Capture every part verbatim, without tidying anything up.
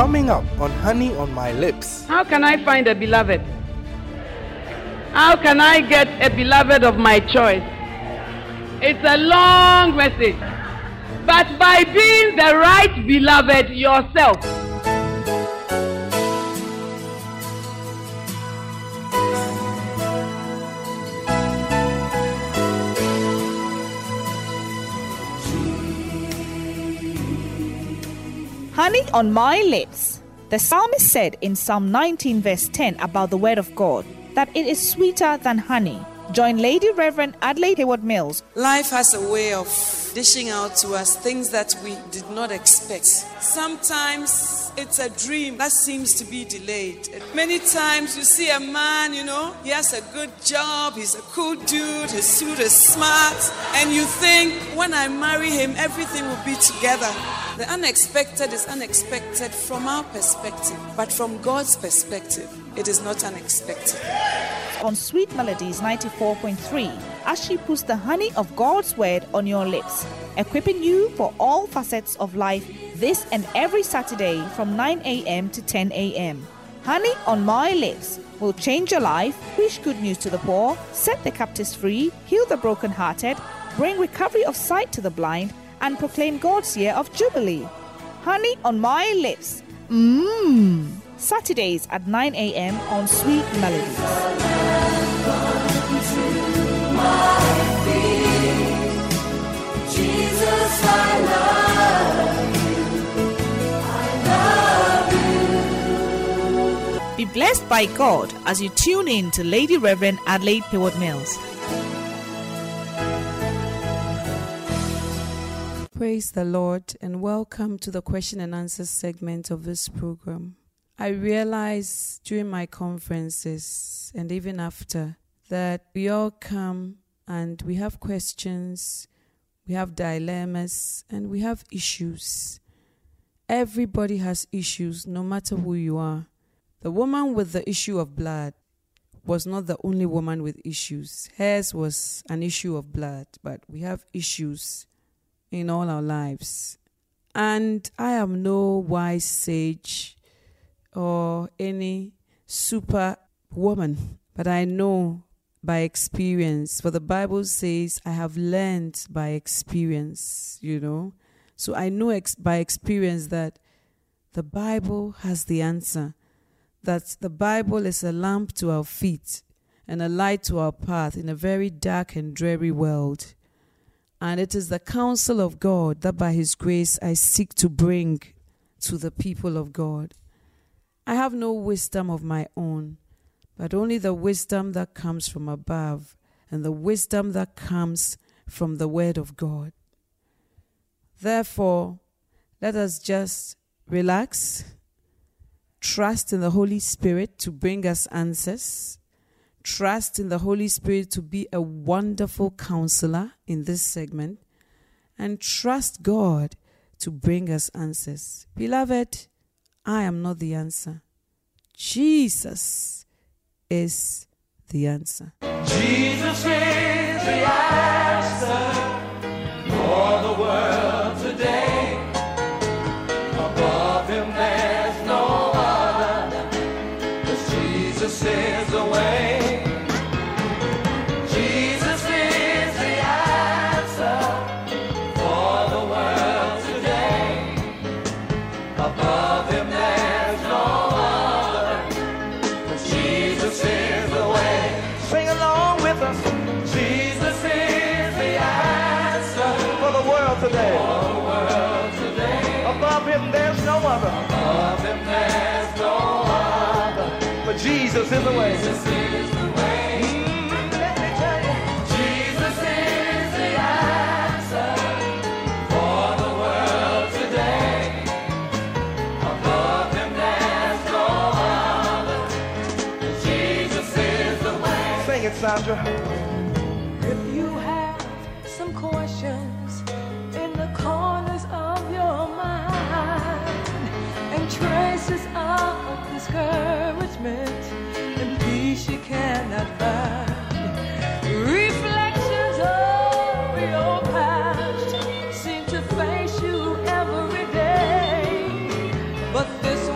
coming up on honey on my lips. How can I find a beloved? How can I get a beloved of my choice? It's a long message, but by being the right beloved yourself. Honey on my lips. The psalmist said in Psalm nineteen verse ten about the word of God that it is sweeter than honey. Join Lady Reverend Adelaide Heward-Mills. Life has a way of dishing out to us things that we did not expect. Sometimes it's a dream that seems to be delayed. Many times you see a man, you know, he has a good job, he's a cool dude, his suit is smart, and you think, when I marry him, everything will be together. The unexpected is unexpected from our perspective, but from God's perspective, it is not unexpected. On Sweet Melodies ninety-four point three, as she puts the honey of God's word on your lips, equipping you for all facets of life this and every Saturday from nine a.m. to ten a.m. Honey on my lips will change your life, preach good news to the poor, set the captives free, heal the brokenhearted, bring recovery of sight to the blind, and proclaim God's year of Jubilee. Honey on my lips. Mmm. Saturdays at nine a.m. on Sweet Melodies. Be blessed by God as you tune in to Lady Reverend Adelaide Heward-Mills. Praise the Lord and welcome to the question and answer segment of this program. I realized during my conferences and even after that we all come and we have questions, we have dilemmas, and we have issues. Everybody has issues, no matter who you are. The woman with the issue of blood was not the only woman with issues. Hers was an issue of blood, but we have issues in all our lives. And I am no wise sage or any super woman, but I know by experience. For the Bible says, I have learned by experience, you know. So I know ex- by experience that the Bible has the answer. That the Bible is a lamp to our feet and a light to our path in a very dark and dreary world. And it is the counsel of God that by His grace I seek to bring to the people of God. I have no wisdom of my own, but only the wisdom that comes from above and the wisdom that comes from the Word of God. Therefore, let us just relax. Trust in the Holy Spirit to bring us answers. Trust in the Holy Spirit to be a wonderful counselor in this segment. And trust God to bring us answers. Beloved, I am not the answer. Jesus is the answer. Jesus is the answer for the world today. Jesus is the way. Jesus is the way. Mm, let me tell you. Jesus is the answer for the world today. Above Him there's no other. Jesus is the way. Sing it, Sandra. If you have some questions in the corners of your mind and traces of discouragement. She cannot find reflections of your past seem to face you every day, but this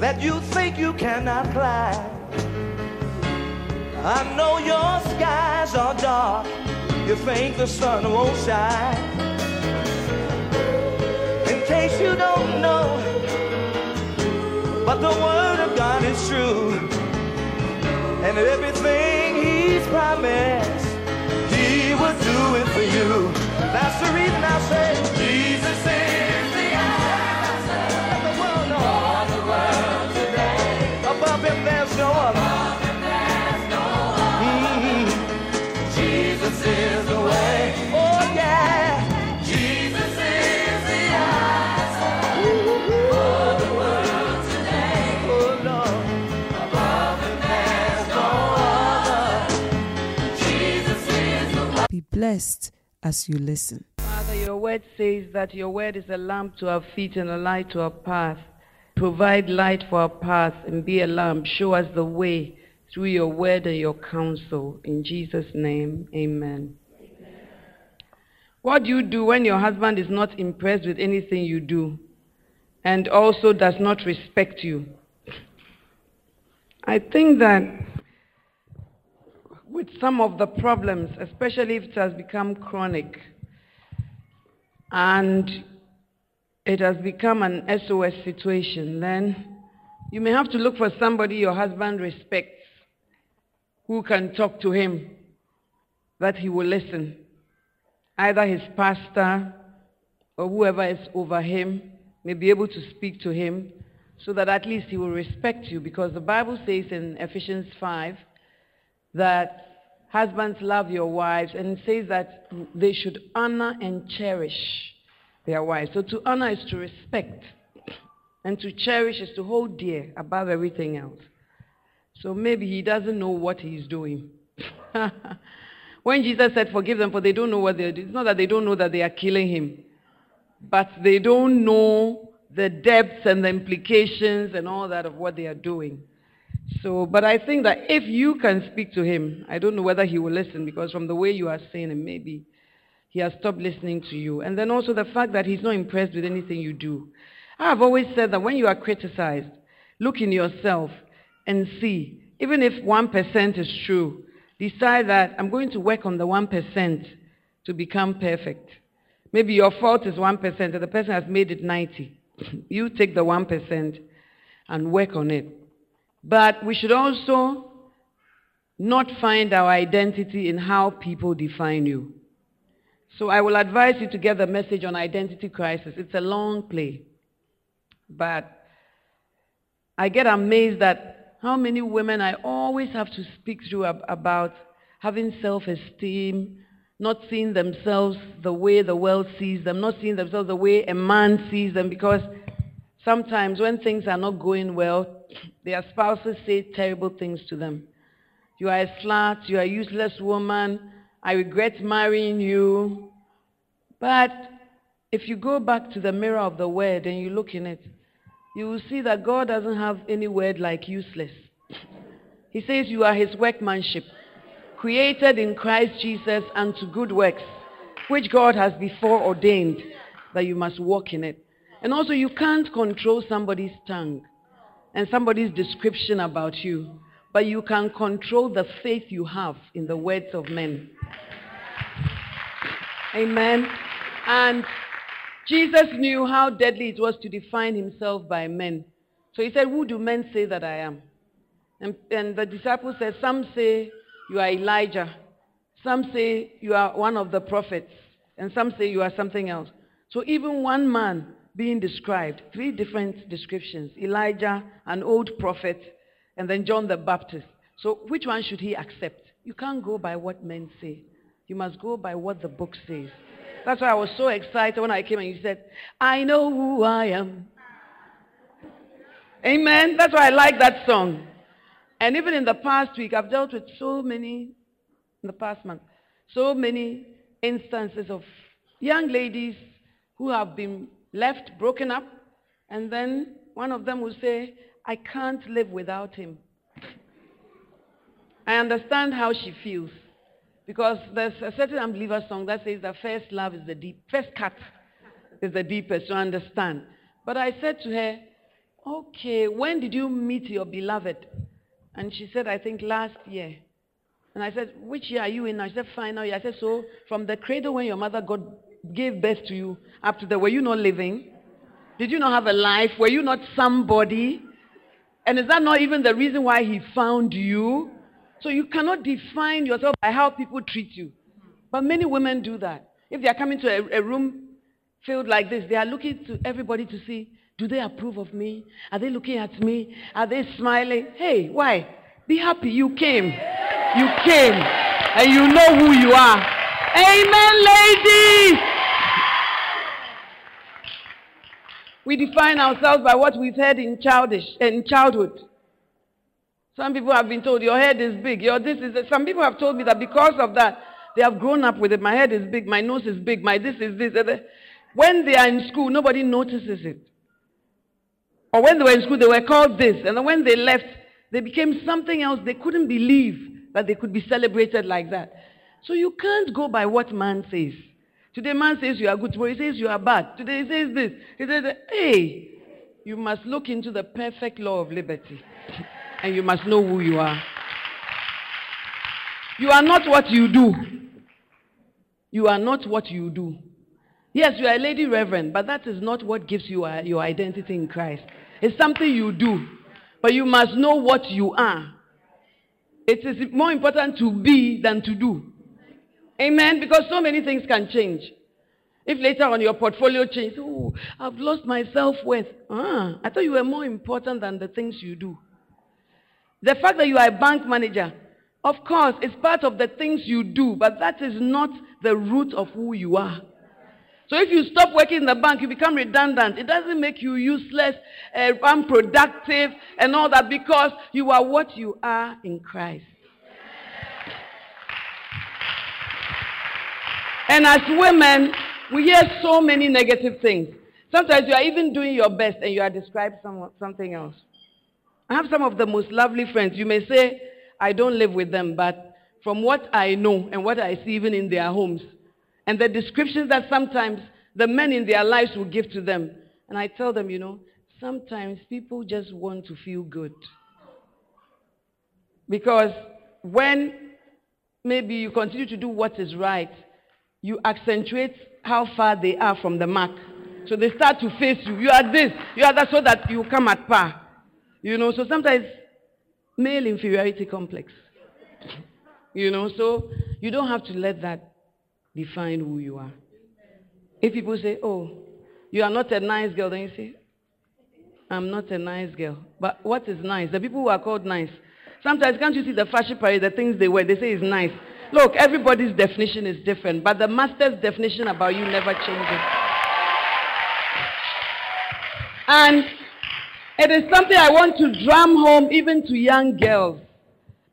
That you think you cannot climb. I know your skies are dark. You think the sun won't shine. In case you don't know, but the word of God is true, and everything he's promised, he will do it for you. That's the reason I say Jesus is the answer. Let the world know. Above him there's no other. Above him there's no other. Mm-hmm. Jesus is the way. Oh yeah. Jesus is the answer. Ooh. For the world today. Oh Lord. Above him there's no other. Jesus is the way. Be blessed as you listen. Father, your word says that your word is a lamp to our feet and a light to our path. Provide light for our path and be a lamp. Show us the way through your word and your counsel. In Jesus' name, amen. Amen. What do you do when your husband is not impressed with anything you do and also does not respect you? I think that with some of the problems, especially if it has become chronic and it has become an S O S situation, then you may have to look for somebody your husband respects who can talk to him, that he will listen. Either his pastor or whoever is over him may be able to speak to him so that at least he will respect you, because the Bible says in Ephesians five that husbands love your wives, and it says that they should honor and cherish their wives. So to honor is to respect, and to cherish is to hold dear above everything else. So maybe he doesn't know what he's doing. When Jesus said, forgive them for they don't know what they're doing, it's not that they don't know that they are killing him, but they don't know the depths and the implications and all that of what they are doing. So, but I think that if you can speak to him, I don't know whether he will listen, because from the way you are saying it, maybe he has stopped listening to you. And then also the fact that he's not impressed with anything you do. I've always said that when you are criticized, look in yourself and see. Even if one percent is true, decide that I'm going to work on the one percent to become perfect. Maybe your fault is one percent and the person has made it ninety. You take the one percent and work on it. But we should also not find our identity in how people define you. So I will advise you to get the message on identity crisis. It's a long play. But I get amazed at how many women I always have to speak to about having self-esteem, not seeing themselves the way the world sees them, not seeing themselves the way a man sees them, because sometimes when things are not going well, their spouses say terrible things to them. You are a slut, you are a useless woman, I regret marrying you. But if you go back to the mirror of the word and you look in it, you will see that God doesn't have any word like useless. He says you are his workmanship, created in Christ Jesus unto good works, which God has before ordained that you must walk in it. And also you can't control somebody's tongue and somebody's description about you, but you can control the faith you have in the words of men. Amen. And Jesus knew how deadly it was to define himself by men. So he said, who do men say that I am? And, and the disciples said, some say you are Elijah. Some say you are one of the prophets. And some say you are something else. So even one man being described, three different descriptions. Elijah, an old prophet, and then John the Baptist. So which one should he accept? You can't go by what men say. You must go by what the book says. That's why I was so excited when I came and you said, I know who I am. Amen. That's why I like that song. And even in the past week, I've dealt with so many, in the past month, so many instances of young ladies who have been left, broken up, and then one of them will say, I can't live without him. I understand how she feels, because there's a certain Unbeliever song that says that first love is the deep, first cut is the deepest, so I understand. But I said to her, okay, when did you meet your beloved? And she said, I think last year. And I said, which year are you in? I said, final year. I said, so from the cradle when your mother got, gave birth to you up to there, were you not living? Did you not have a life? Were you not somebody? And is that not even the reason why he found you? So you cannot define yourself by how people treat you. But many women do that. If they are coming to a, a room filled like this, they are looking to everybody to see, do they approve of me? Are they looking at me? Are they smiling? Hey, why? Be happy. You came. You came. And you know who you are. Amen, ladies! We define ourselves by what we've heard in childish, in childhood. Some people have been told, your head is big. Your this is. Some people have told me that because of that, they have grown up with it. My head is big. My nose is big. My this is this. When they are in school, nobody notices it. Or when they were in school, they were called this. And then when they left, they became something else. They couldn't believe that they could be celebrated like that. So you can't go by what man says. Today man says you are good. Tomorrow he says you are bad. Today he says this. He says, hey, you must look into the perfect law of liberty. And you must know who you are. You are not what you do. You are not what you do. Yes, you are a lady reverend, but that is not what gives you a, your identity in Christ. It's something you do, but you must know what you are. It is more important to be than to do. Amen? Because so many things can change. If later on your portfolio changes, oh, I've lost my self-worth. Ah, I thought you were more important than the things you do. The fact that you are a bank manager, of course, it's part of the things you do, but that is not the root of who you are. So if you stop working in the bank, you become redundant. It doesn't make you useless, uh, unproductive, and all that, because you are what you are in Christ. And as women, we hear so many negative things. Sometimes you are even doing your best and you are described some, something else. I have some of the most lovely friends. You may say, I don't live with them, but from what I know and what I see even in their homes, and the descriptions that sometimes the men in their lives will give to them. And I tell them, you know, sometimes people just want to feel good. Because when maybe you continue to do what is right, you accentuate how far they are from the mark. So they start to face you. You are this, you are that, so that you come at par. You know, so sometimes male inferiority complex. You know, so you don't have to let that define who you are. If people say, oh, you are not a nice girl, then you say, I'm not a nice girl. But what is nice? The people who are called nice. Sometimes, can't you see the fashion parade, the things they wear, they say is nice. Look, everybody's definition is different, but the master's definition about you never changes. And it is something I want to drum home even to young girls.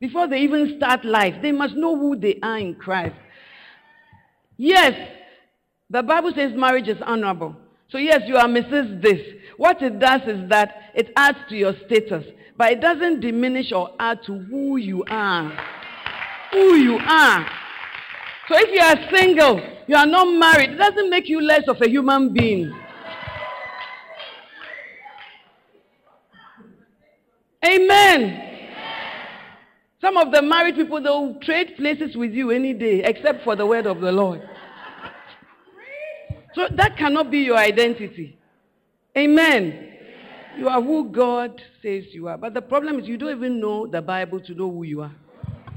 Before they even start life, they must know who they are in Christ. Yes, the Bible says marriage is honorable. So yes, you are Missus This. What it does is that it adds to your status, but it doesn't diminish or add to who you are. Who you are. So if you are single, you are not married, it doesn't make you less of a human being. Amen. Some of the married people, they'll trade places with you any day, except for the word of the Lord. So that cannot be your identity. Amen. You are who God says you are. But the problem is you don't even know the Bible to know who you are.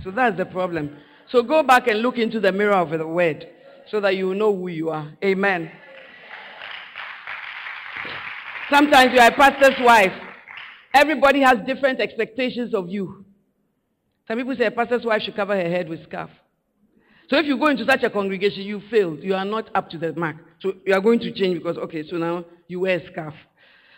So that's the problem. So go back and look into the mirror of the word so that you know who you are. Amen. Sometimes you are a pastor's wife. Everybody has different expectations of you. Some people say a pastor's wife should cover her head with scarf. So if you go into such a congregation, you failed. You are not up to the mark. So you are going to change because, okay, so now you wear a scarf.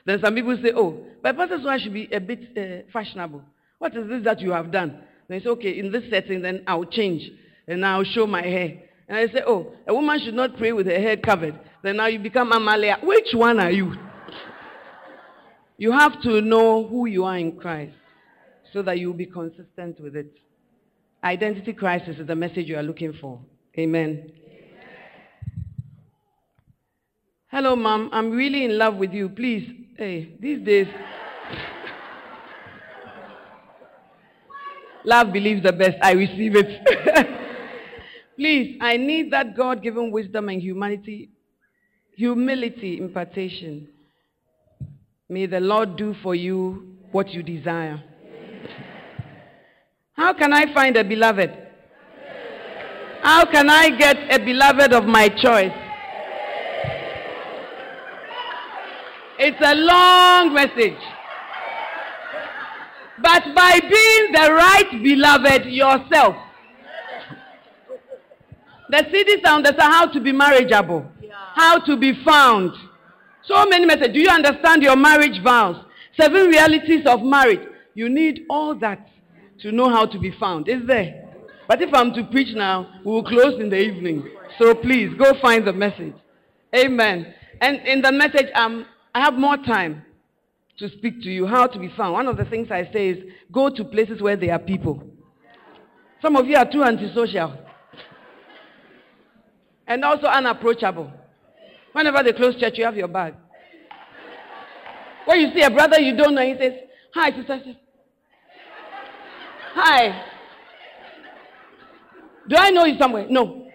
Then some people say, oh, but a pastor's wife should be a bit uh, fashionable. What is this that you have done? They say, okay, in this setting, then I'll change, and I'll show my hair. And I say, oh, a woman should not pray with her head covered. Then now you become Amalia. Which one are you? You have to know who you are in Christ so that you'll be consistent with it. Identity crisis is the message you are looking for. Amen. Hello, Mom. I'm really in love with you. Please. Hey, these days... Love believes the best. I receive it. Please, I need that God-given wisdom and humanity, humility impartation. May the Lord do for you what you desire. Amen. How can I find a beloved? Amen. How can I get a beloved of my choice? It's a long message. But by being the right beloved yourself. The C D sound is how to be marriageable, yeah. How to be found. So many messages. Do you understand your marriage vows? Seven realities of marriage. You need all that to know how to be found. Is there? But if I'm to preach now, we will close in the evening. So please, go find the message. Amen. And in the message, um, I have more time to speak to you, how to be found. One of the things I say is, go to places where there are people. Some of you are too antisocial. And also unapproachable. Whenever they close church, you have your bag. When you see a brother you don't know, he says, hi, sister. Hi. Do I know you somewhere? No.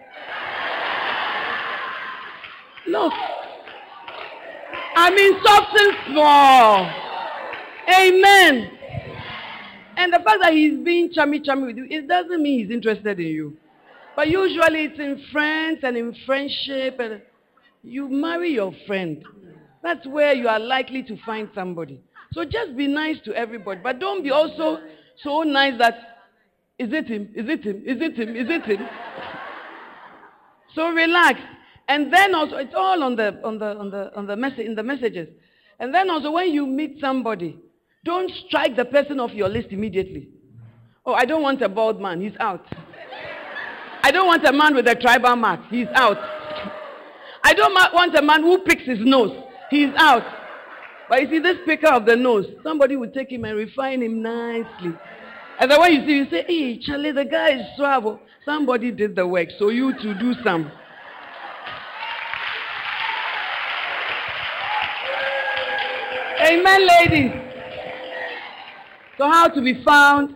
Look. I'm in substance small. Amen. And the fact that he's being chummy chummy with you, it doesn't mean he's interested in you. But usually it's in friends and in friendship. And you marry your friend. That's where you are likely to find somebody. So just be nice to everybody. But don't be also so nice that, is it him? Is it him? Is it him? Is it him? So relax. And then also, it's all on the, on the, on the, on the message, in the messages. And then also, when you meet somebody, don't strike the person off your list immediately. Oh, I don't want a bald man. He's out. I don't want a man with a tribal mark. He's out. I don't want a man who picks his nose. He's out. But you see, this picker of the nose, somebody will take him and refine him nicely. And the way you see, you say, hey, Charlie, the guy is suave. Somebody did the work, so you to do some. Amen, ladies. So how to be found,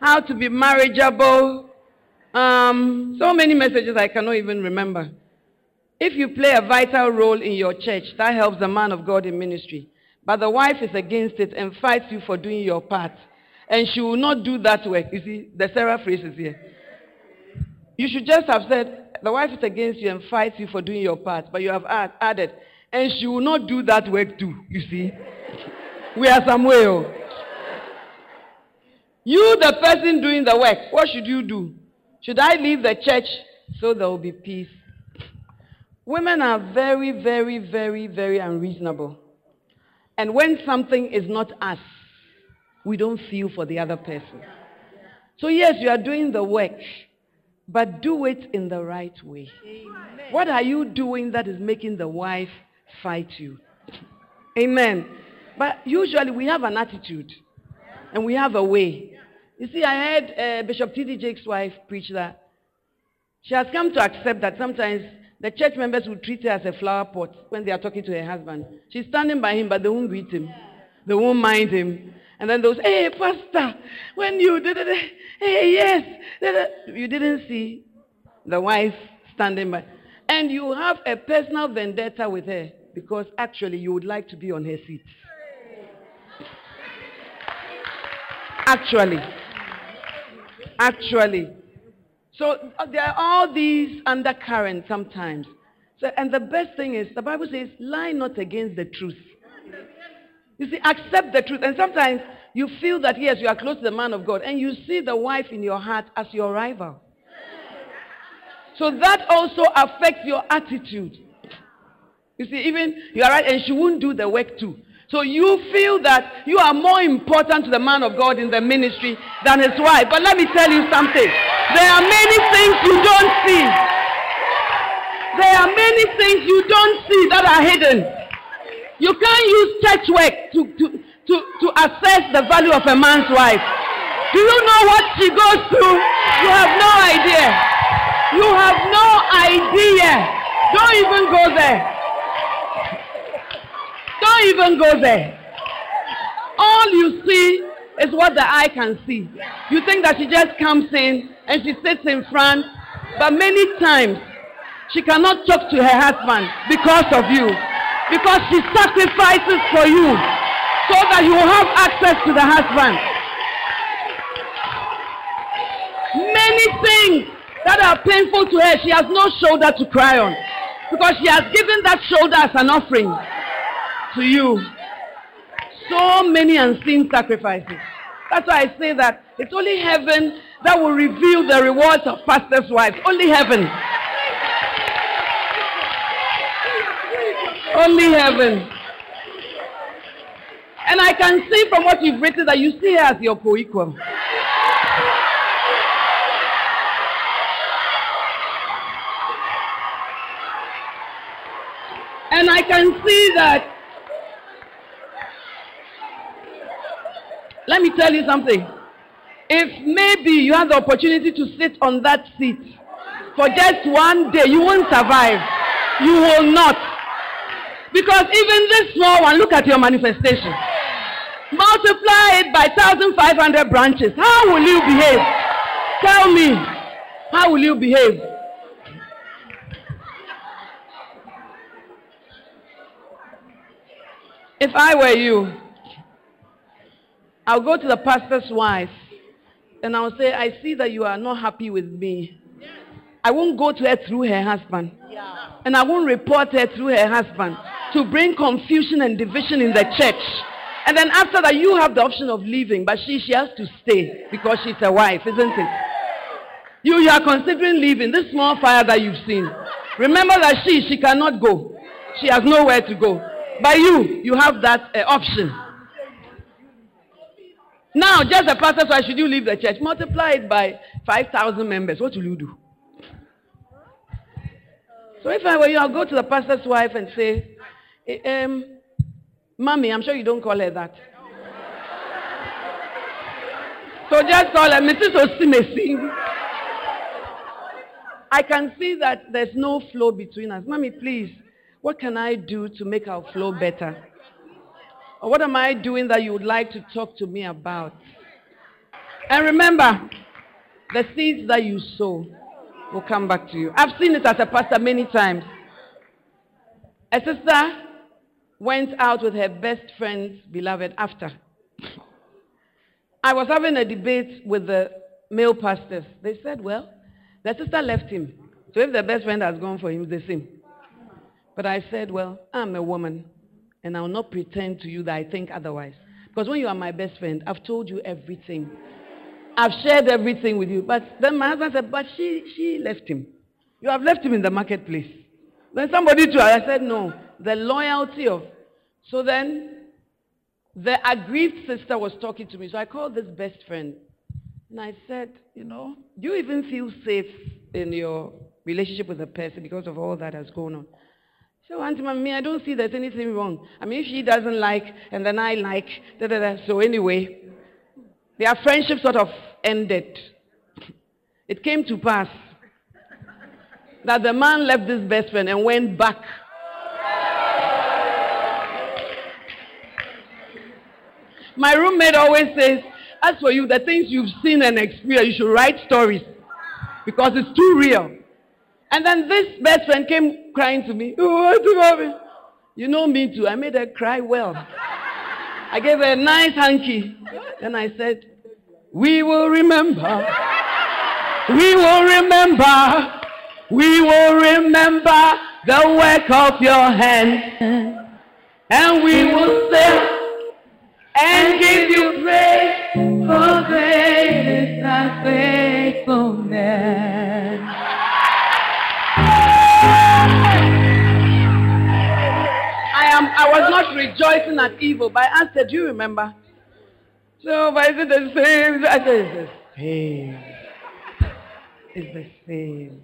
how to be marriageable. Um, so many messages I cannot even remember. If you play a vital role in your church, that helps the man of God in ministry. But the wife is against it and fights you for doing your part. And she will not do that work. You see, the Sarah phrase is here. You should just have said, the wife is against you and fights you for doing your part. But you have add, added, and she will not do that work too, you see. We are somewhere. You, the person doing the work, what should you do? Should I leave the church so there will be peace? Women are very, very, very, very unreasonable. And when something is not us, we don't feel for the other person. So yes, you are doing the work, but do it in the right way. Amen. What are you doing that is making the wife fight you? Amen. But usually we have an attitude and we have a way. You see, I heard uh, Bishop T D Jake's wife preach that. She has come to accept that sometimes the church members will treat her as a flower pot when they are talking to her husband. She's standing by him, but they won't greet him. They won't mind him. And then those, hey, pastor, when you did it, hey, yes. You didn't see the wife standing by. And you have a personal vendetta with her because actually you would like to be on her seat. Actually. Actually. So there are all these undercurrents sometimes. So, and the best thing is, the Bible says, lie not against the truth. You see, accept the truth. And sometimes you feel that, yes, you are close to the man of God, and you see the wife in your heart as your rival. So that also affects your attitude. You see, even you are right, and she won't do the work too. So you feel that you are more important to the man of God in the ministry than his wife. But let me tell you something. There are many things you don't see. There are many things you don't see that are hidden. You can't use church work to, to, to, to assess the value of a man's wife. Do you know what she goes through? You have no idea. You have no idea. Don't even go there. Don't even go there. All you see is what the eye can see. You think that she just comes in and she sits in front, but many times she cannot talk to her husband because of you, because she sacrifices for you so that you will have access to the husband. Many things that are painful to her, she has no shoulder to cry on because she has given that shoulder as an offering to you. So many unseen sacrifices. That's why I say that it's only heaven that will reveal the rewards of pastors' wives. Only heaven. Only heaven. And I can see from what you've written that you see her as your co-equal. And I can see that. Let me tell you something. If maybe you had the opportunity to sit on that seat for just one day, you won't survive. You will not. Because even this small one, look at your manifestation. Multiply it by one thousand five hundred branches. How will you behave? Tell me, how will you behave? If I were you, I'll go to the pastor's wife and I'll say, I see that you are not happy with me. Yes. I won't go to her through her husband. Yeah. And I won't report her through her husband to bring confusion and division in the church. And then after that, you have the option of leaving, but she, she has to stay because she's a wife, isn't it? You, you are considering leaving this small fire that you've seen. Remember that she, she cannot go. She has nowhere to go. But you, you have that uh, option. Now, just a pastor, so should you leave the church? Multiply it by five thousand members. What will you do? So if I were you, I'll go to the pastor's wife and say, eh, um, Mommy, I'm sure you don't call her that. So just call her Missus Osimesi. I can see that there's no flow between us. Mommy, please, what can I do to make our flow better? What am I doing that you would like to talk to me about? And remember, the seeds that you sow will come back to you. I've seen it as a pastor many times. A sister went out with her best friend's beloved after. I was having a debate with the male pastors. They said, well, the sister left him. So if the best friend has gone for him, it's the same. But I said, well, I'm a woman. And I will not pretend to you that I think otherwise. Because when you are my best friend, I've told you everything. I've shared everything with you. But then my husband said, but she, she left him. You have left him in the marketplace. Then somebody too, I said, no, the loyalty of... So then the aggrieved sister was talking to me. So I called this best friend. And I said, you know, do you even feel safe in your relationship with the person because of all that has gone on? So, Auntie Mami, I don't see there's anything wrong. I mean, if she doesn't like, and then I like, da, da, da. So anyway, their friendship sort of ended. It came to pass that the man left his best friend and went back. My roommate always says, as for you, the things you've seen and experienced, you should write stories because it's too real. And then this best friend came crying to me. Oh, you know me too. I made her cry well. I gave her a nice hanky. Then I said, we will remember. We will remember. We will remember the work of your hand. And we will sing and give you praise. For great is thy faithfulness. I was not rejoicing at evil, but I answered, do you remember? So, but is it the same? I said, it's the same. It's the same.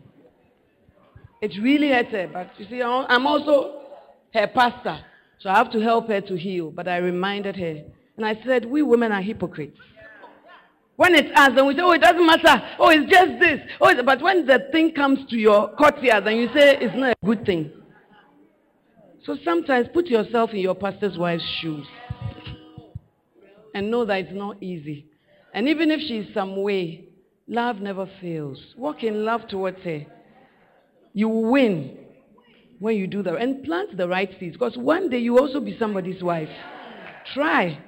It really hurt her, but you see, I'm also her pastor, so I have to help her to heal. But I reminded her, and I said, we women are hypocrites. When it's us, then we say, oh, it doesn't matter. Oh, it's just this. Oh, but when the thing comes to your courtier, then you say, it's not a good thing. So sometimes put yourself in your pastor's wife's shoes and know that it's not easy. And even if she's some way, love never fails. Walk in love towards her. You win when you do that. And plant the right seeds, because one day you will also be somebody's wife. Try.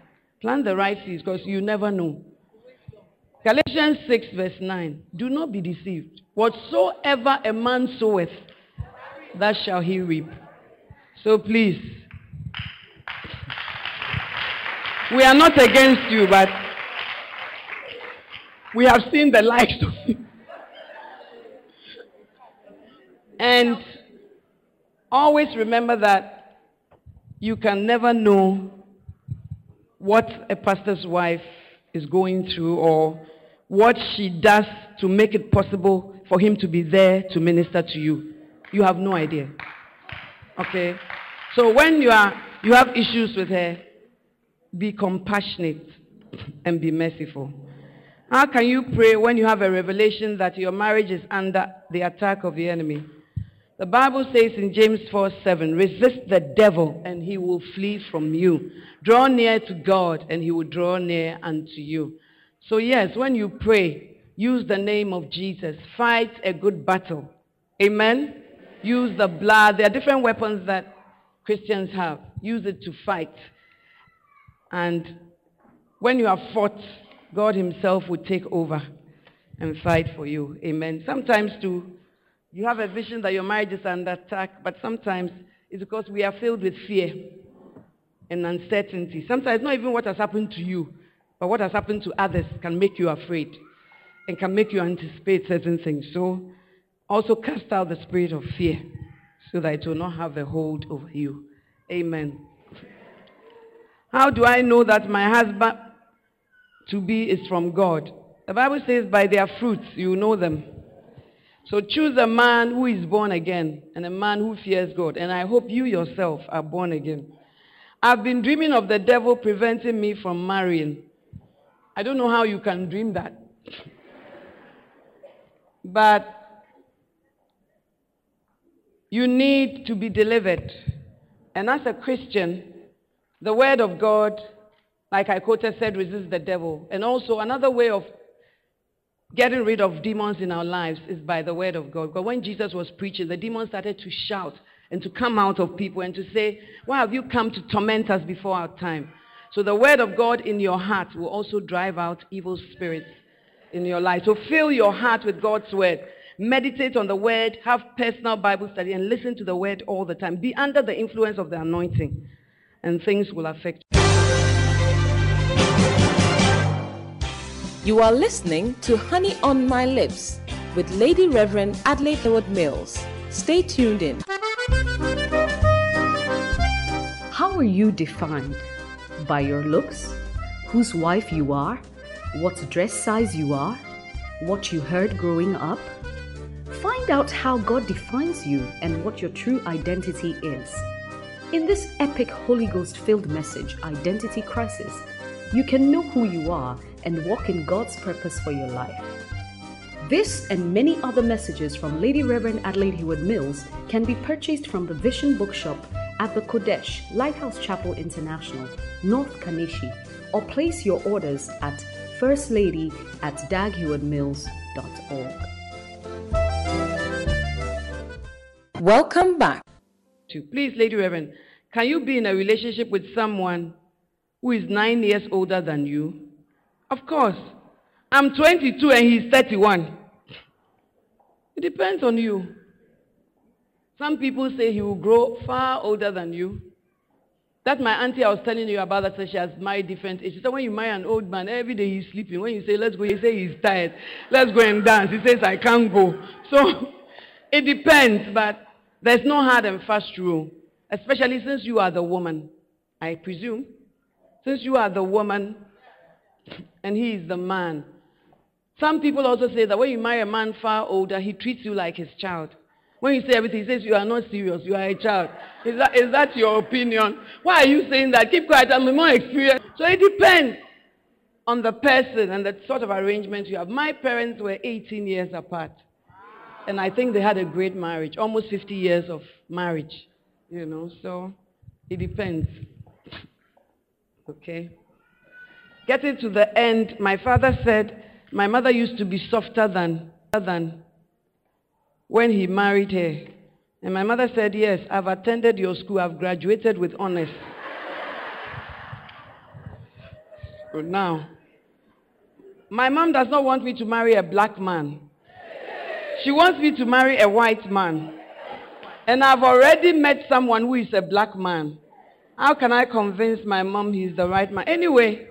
Plant the right seeds, because you never know. Galatians six verse nine. Do not be deceived. Whatsoever a man soweth, that shall he reap. So please, we are not against you, but we have seen the likes of you. And always remember that you can never know what a pastor's wife is going through or what she does to make it possible for him to be there to minister to you. You have no idea. Okay? So when you are, you have issues with her, be compassionate and be merciful. How can you pray when you have a revelation that your marriage is under the attack of the enemy? The Bible says in James four seven, resist the devil and he will flee from you. Draw near to God and he will draw near unto you. So yes, when you pray, use the name of Jesus. Fight a good battle. Amen? Use the blood. There are different weapons that Christians have. Use it to fight. And when you have fought, God himself will take over and fight for you. Amen. Sometimes too, you have a vision that your marriage is under attack, but sometimes it's because we are filled with fear and uncertainty. Sometimes not even what has happened to you, but what has happened to others can make you afraid and can make you anticipate certain things. So also cast out the spirit of fear so that it will not have a hold over you. Amen. How do I know that my husband to be is from God? The Bible says by their fruits you know them. So choose a man who is born again and a man who fears God. And I hope you yourself are born again. I've been dreaming of the devil preventing me from marrying. I don't know how you can dream that. But you need to be delivered. And as a Christian, the word of God, like I quoted, said, resist the devil. And also another way of getting rid of demons in our lives is by the word of God. Because when Jesus was preaching, the demons started to shout and to come out of people and to say, why have you come to torment us before our time? So the word of God in your heart will also drive out evil spirits in your life. So fill your heart with God's word. Meditate on the word. Have personal Bible study and listen to the word all the time. Be under the influence of the anointing and things will affect you. You are listening to Honey on My Lips with Lady Reverend Adelaide Heward-Mills. Stay tuned in. How are you defined? By your looks? Whose wife you are? What dress size you are? What you heard growing up? Find out how God defines you and what your true identity is. In this epic Holy Ghost-filled message, Identity Crisis, you can know who you are and walk in God's purpose for your life. This and many other messages from Lady Reverend Adelaide Heward-Mills can be purchased from the Vision Bookshop at the Kodesh Lighthouse Chapel International, North Kaneshi, or place your orders at first lady at dag heward mills dot org. Welcome back. Please, Lady Reverend, can you be in a relationship with someone who is nine years older than you? Of course. I'm twenty-two and he's thirty-one. It depends on you. Some people say he will grow far older than you. That my auntie I was telling you about that said she has married different ages. She said when you marry an old man, every day he's sleeping. When you say, let's go, he says he's tired. Let's go and dance. He says, I can't go. So it depends, but there's no hard and fast rule. Especially since you are the woman, I presume. Since you are the woman and he is the man. Some people also say that when you marry a man far older, he treats you like his child. When you say everything, he says, you are not serious, you are a child. Is that, is that your opinion? Why are you saying that? Keep quiet, I'm more experienced. So it depends on the person and the sort of arrangement you have. My parents were eighteen years apart. And I think they had a great marriage, almost fifty years of marriage. You know, so it depends. Okay. Getting to the end, my father said, my mother used to be softer than, than when he married her. And my mother said, yes, I've attended your school. I've graduated with honors. But now, my mom does not want me to marry a black man. She wants me to marry a white man. And I've already met someone who is a black man. How can I convince my mom he's the right man? Anyway,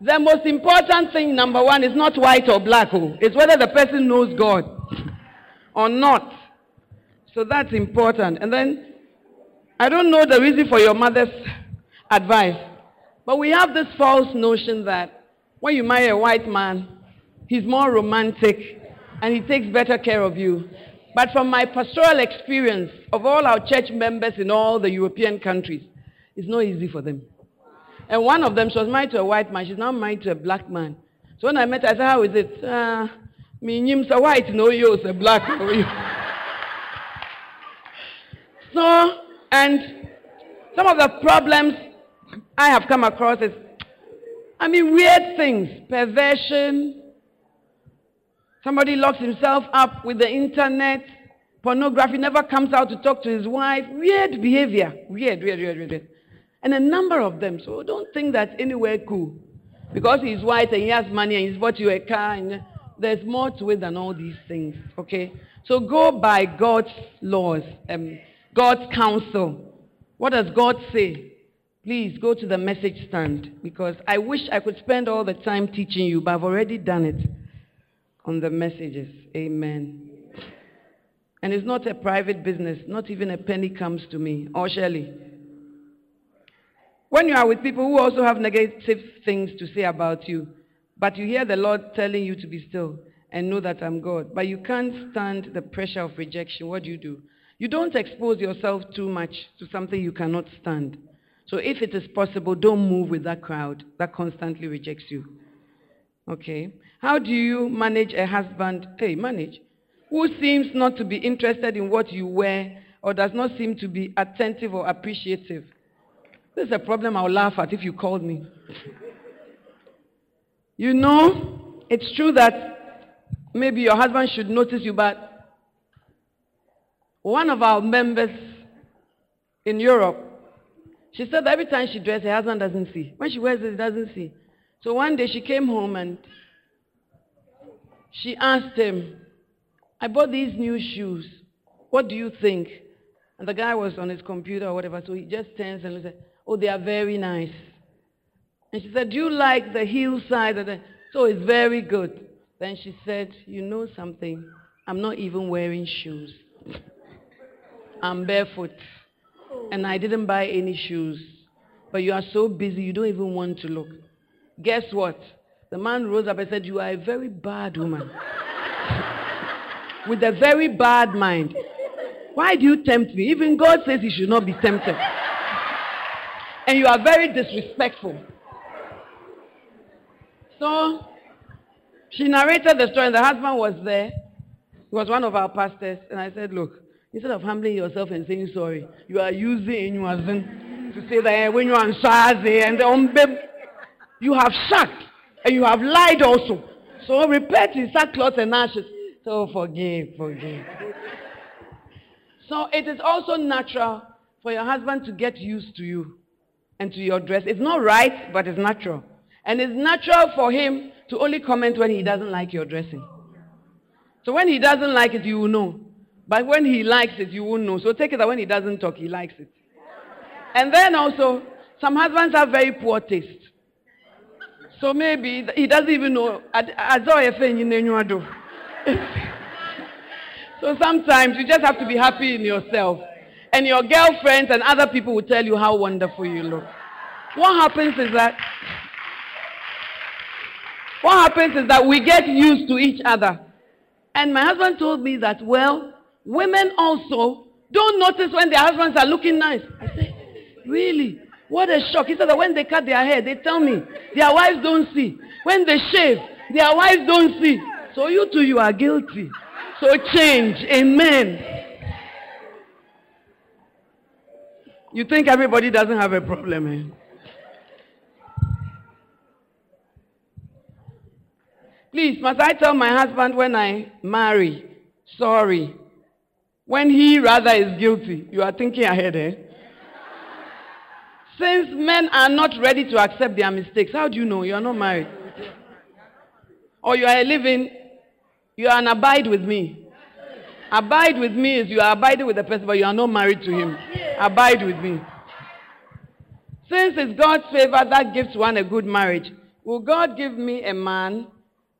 the most important thing, number one, is not white or black. It's whether the person knows God or not. So that's important. And then, I don't know the reason for your mother's advice, but we have this false notion that when you marry a white man, he's more romantic and he takes better care of you. But from my pastoral experience of all our church members in all the European countries, it's not easy for them. And one of them, she was married to a white man. She's now married to a black man. So when I met her, I said, how is it? Uh, me nyim's a white, no you, it's a black. So, and some of the problems I have come across is, I mean, weird things. Perversion. Somebody locks himself up with the internet. Pornography, never comes out to talk to his wife. Weird behavior. Weird, weird, weird, weird. And a number of them. So don't think that's anywhere cool. Because he's white and he has money and he's bought you a car. And there's more to it than all these things. Okay? So go by God's laws. Um, God's counsel. What does God say? Please go to the message stand. Because I wish I could spend all the time teaching you. But I've already done it on the messages. Amen. And it's not a private business. Not even a penny comes to me or Shirley. When you are with people who also have negative things to say about you, but you hear the Lord telling you to be still and know that I'm God, but you can't stand the pressure of rejection, what do you do? You don't expose yourself too much to something you cannot stand. So if it is possible, don't move with that crowd that constantly rejects you. Okay. How do you manage a husband, hey, manage, who seems not to be interested in what you wear or does not seem to be attentive or appreciative? This is a problem I'll laugh at if you called me. You know, it's true that maybe your husband should notice you, but one of our members in Europe, she said that every time she dresses, her husband doesn't see. When she wears it, he doesn't see. So one day she came home and she asked him, I bought these new shoes. What do you think? And the guy was on his computer or whatever, so he just turns and said, oh, they are very nice. And she said, do you like the heel side? So it's very good. Then she said, you know something? I'm not even wearing shoes. I'm barefoot. And I didn't buy any shoes. But you are so busy, you don't even want to look. Guess what? The man rose up and said, you are a very bad woman. With a very bad mind. Why do you tempt me? Even God says he should not be tempted. And you are very disrespectful. So, she narrated the story, and the husband was there. He was one of our pastors. And I said, look, instead of humbling yourself and saying sorry, you are using Inuazin to say that when you are unsazi and the umbe, you have shocked and you have lied also. So, repent in sackcloth and ashes. So, forgive, forgive. So, it is also natural for your husband to get used to you and to your dress. It's not right, but it's natural. And it's natural for him to only comment when he doesn't like your dressing. So when he doesn't like it, you will know. But when he likes it, you won't know. So take it that when he doesn't talk, he likes it. And then also, some husbands have very poor taste. So maybe he doesn't even know. So sometimes you just have to be happy in yourself. and your girlfriends and other people will tell you how wonderful you look. What happens is that what happens is that we get used to each other. And my husband told me that, well, women also don't notice when their husbands are looking nice. I said, really? What a shock. He said that when they cut their hair, they tell me their wives don't see. When they shave, their wives don't see. So you too, you are guilty. So change. Amen. You think everybody doesn't have a problem, eh? Please, must I tell my husband when I marry, sorry, when he rather is guilty? You are thinking ahead, eh? Since men are not ready to accept their mistakes, how do you know? You are not married. Or you are living, you are an abide with me. Abide with me is you are abiding with the person, but you are not married to him. Abide with me. Since it's God's favor that gives one a good marriage, will God give me a man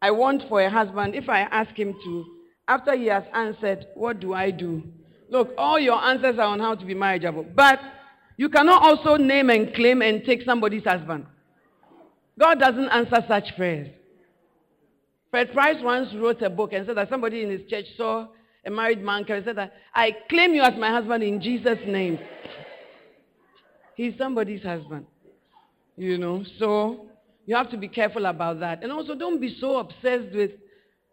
I want for a husband if I ask him to? After he has answered, what do I do? Look, all your answers are on how to be marriageable. But you cannot also name and claim and take somebody's husband. God doesn't answer such prayers. Fred Price once wrote a book and said that somebody in his church saw a married man and said that, I claim you as my husband in Jesus' name. He's somebody's husband. You know, so you have to be careful about that. And also don't be so obsessed with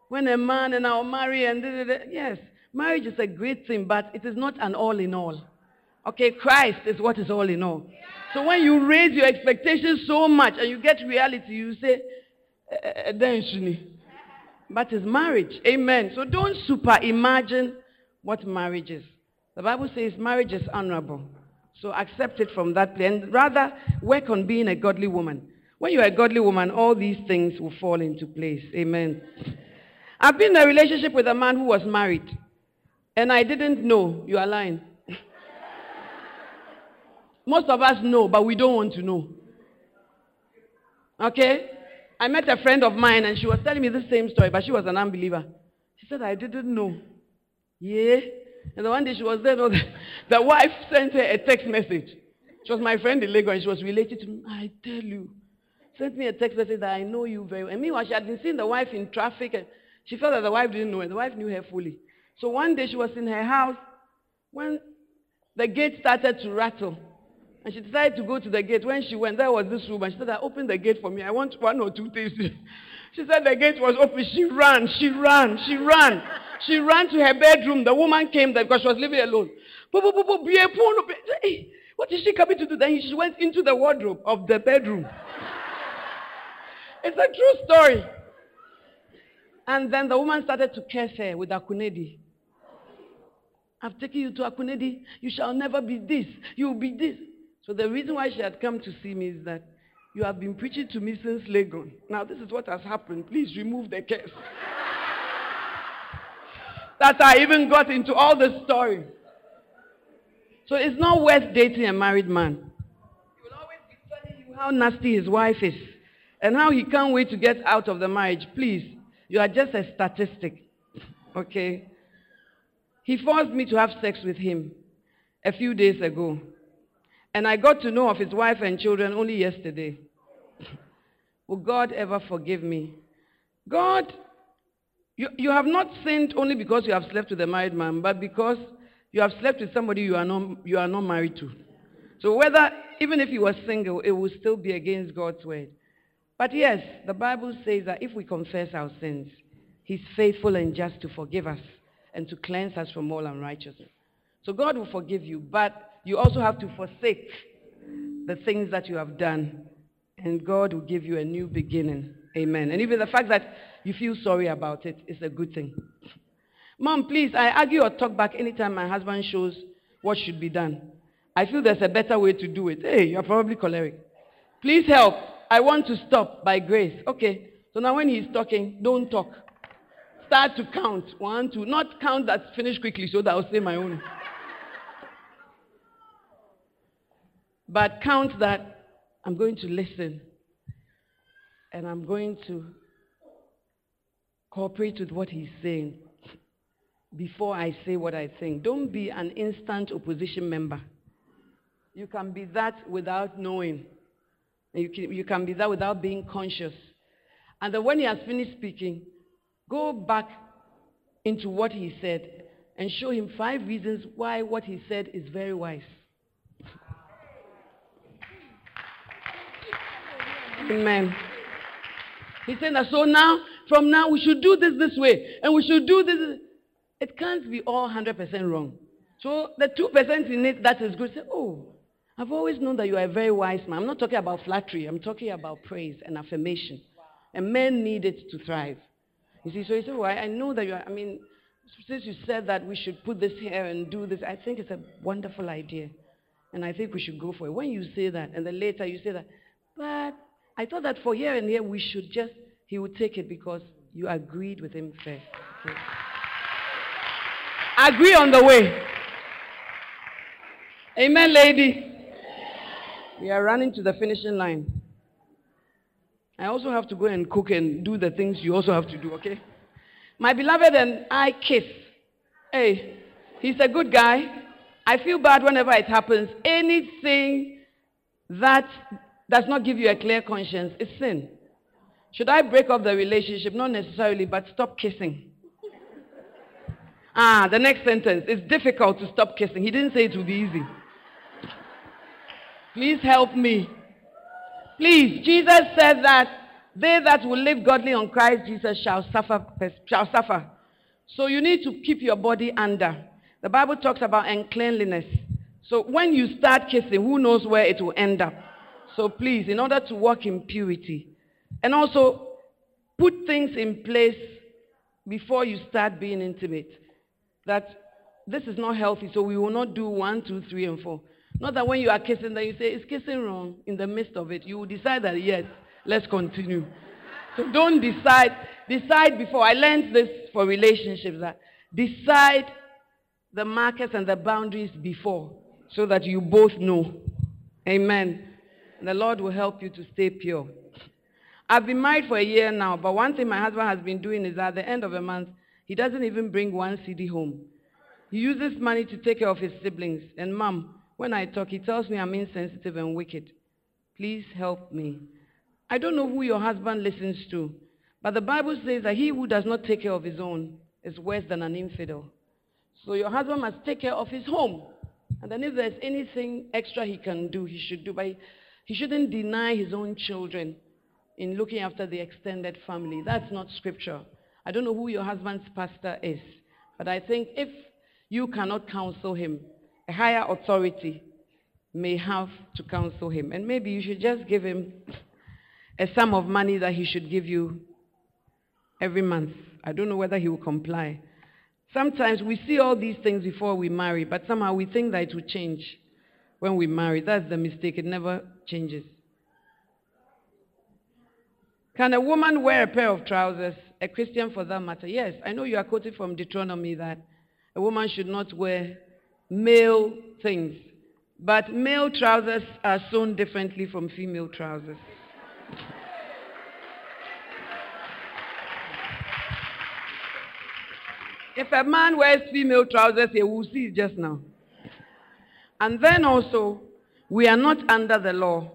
when a man and I'll marry and da, da, da. Yes, marriage is a great thing, but it is not an all in all. Okay, Christ is what is all in all. Yeah. So when you raise your expectations so much and you get reality, you say, eh, eh, but it's marriage. Amen. So don't super imagine what marriage is. The Bible says marriage is honorable. So accept it from that place. And rather, work on being a godly woman. When you're a godly woman, all these things will fall into place. Amen. I've been in a relationship with a man who was married. And I didn't know. You are lying. Most of us know, but we don't want to know. Okay? I met a friend of mine, and she was telling me the same story, but she was an unbeliever. She said, I didn't know. Yeah? And the one day she was there, the, the wife sent her a text message. She was my friend in Lagos, and she was related to me. I tell you. Sent me a text message that I know you very well. And meanwhile, she had been seeing the wife in traffic, and she felt that the wife didn't know her. The wife knew her fully. So one day she was in her house when the gate started to rattle. And she decided to go to the gate. When she went, there was this woman. She said, I opened the gate for me. I want one or two things. She said the gate was open. She ran, she ran, she ran. She ran to her bedroom. The woman came there because she was living alone. What is she coming to do? Then she went into the wardrobe of the bedroom. It's a true story. And then the woman started to curse her with Akunedi. I've taken you to Akunedi. You shall never be this. You will be this. So the reason why she had come to see me is that you have been preaching to me since Lagos. Now this is what has happened. Please remove the curse. That I even got into all the story. So it's not worth dating a married man. He will always be telling you how nasty his wife is and how he can't wait to get out of the marriage. Please, you are just a statistic. Okay? He forced me to have sex with him a few days ago. And I got to know of his wife and children only yesterday. Will God ever forgive me? God, you, you have not sinned only because you have slept with a married man, but because you have slept with somebody you are not, you are not married to. So whether, even if you were single, it will still be against God's word. But yes, the Bible says that if we confess our sins, he's faithful and just to forgive us and to cleanse us from all unrighteousness. So God will forgive you, but you also have to forsake the things that you have done, and God will give you a new beginning. Amen. And even the fact that you feel sorry about it is a good thing. Mom, please, I argue or talk back anytime my husband shows what should be done. I feel there's a better way to do it. Hey, you're probably choleric. Please help. I want to stop by grace. Okay. So now when he's talking, don't talk. Start to count. One, two. Not count that finish quickly so that I'll say my own. But count that I'm going to listen and I'm going to cooperate with what he's saying. before I say what I think. Don't be an instant opposition member. You can be that without knowing. You can, you can be that without being conscious. And then when he has finished speaking, go back into what he said and show him five reasons why what he said is very wise. Amen. He said that, so now, from now, we should do this this way, and we should do this. It can't be all one hundred percent wrong. So the two percent in it that is good, say, oh, I've always known that you are a very wise man. I'm not talking about flattery. I'm talking about praise and affirmation. And men need it to thrive. You see, so he said, well, I know that you are, I mean, since you said that we should put this here and do this, I think it's a wonderful idea. And I think we should go for it. When you say that, and then later you say that, but I thought that for here and here we should just, he would take it because you agreed with him first. Okay. Agree on the way. Amen, lady. We are running to the finishing line. I also have to go and cook and do the things you also have to do, okay? My beloved and I kiss. Hey, he's a good guy. I feel bad whenever it happens. Anything that does not give you a clear conscience is sin. Should I break up the relationship? Not necessarily, but stop kissing. Ah, the next sentence. It's difficult to stop kissing. He didn't say it would be easy. Please help me. Please, Jesus said that they that will live godly on Christ Jesus shall suffer, shall suffer. So you need to keep your body under. The Bible talks about uncleanliness. So when you start kissing, who knows where it will end up. So please, in order to walk in purity, and also put things in place before you start being intimate, that this is not healthy, so we will not do one, two, three, and four. Not that when you are kissing, that you say, is kissing wrong? In the midst of it, you will decide that, yes, let's continue. So don't decide. Decide before. I learned this for relationships, that decide the markers and the boundaries before, so that you both know. Amen. The Lord will help you to stay pure. I've been married for a year now, but one thing my husband has been doing is that at the end of a month, he doesn't even bring one C D home. He uses money to take care of his siblings. And mom, when I talk, he tells me I'm insensitive and wicked. Please help me. I don't know who your husband listens to, but the Bible says that he who does not take care of his own is worse than an infidel. So your husband must take care of his home. And then if there's anything extra he can do, he should do. But he, he shouldn't deny his own children in looking after the extended family. That's not scripture. I don't know who your husband's pastor is, but I think if you cannot counsel him, a higher authority may have to counsel him. And maybe you should just give him a sum of money that he should give you every month. I don't know whether he will comply. Sometimes we see all these things before we marry, but somehow we think that it will change when we marry. That's the mistake. It never changes. Can a woman wear a pair of trousers? A Christian for that matter? Yes, I know you are quoting from Deuteronomy that a woman should not wear male things. But male trousers are sewn differently from female trousers. If a man wears female trousers, he will see it just now. And then also, we are not under the law.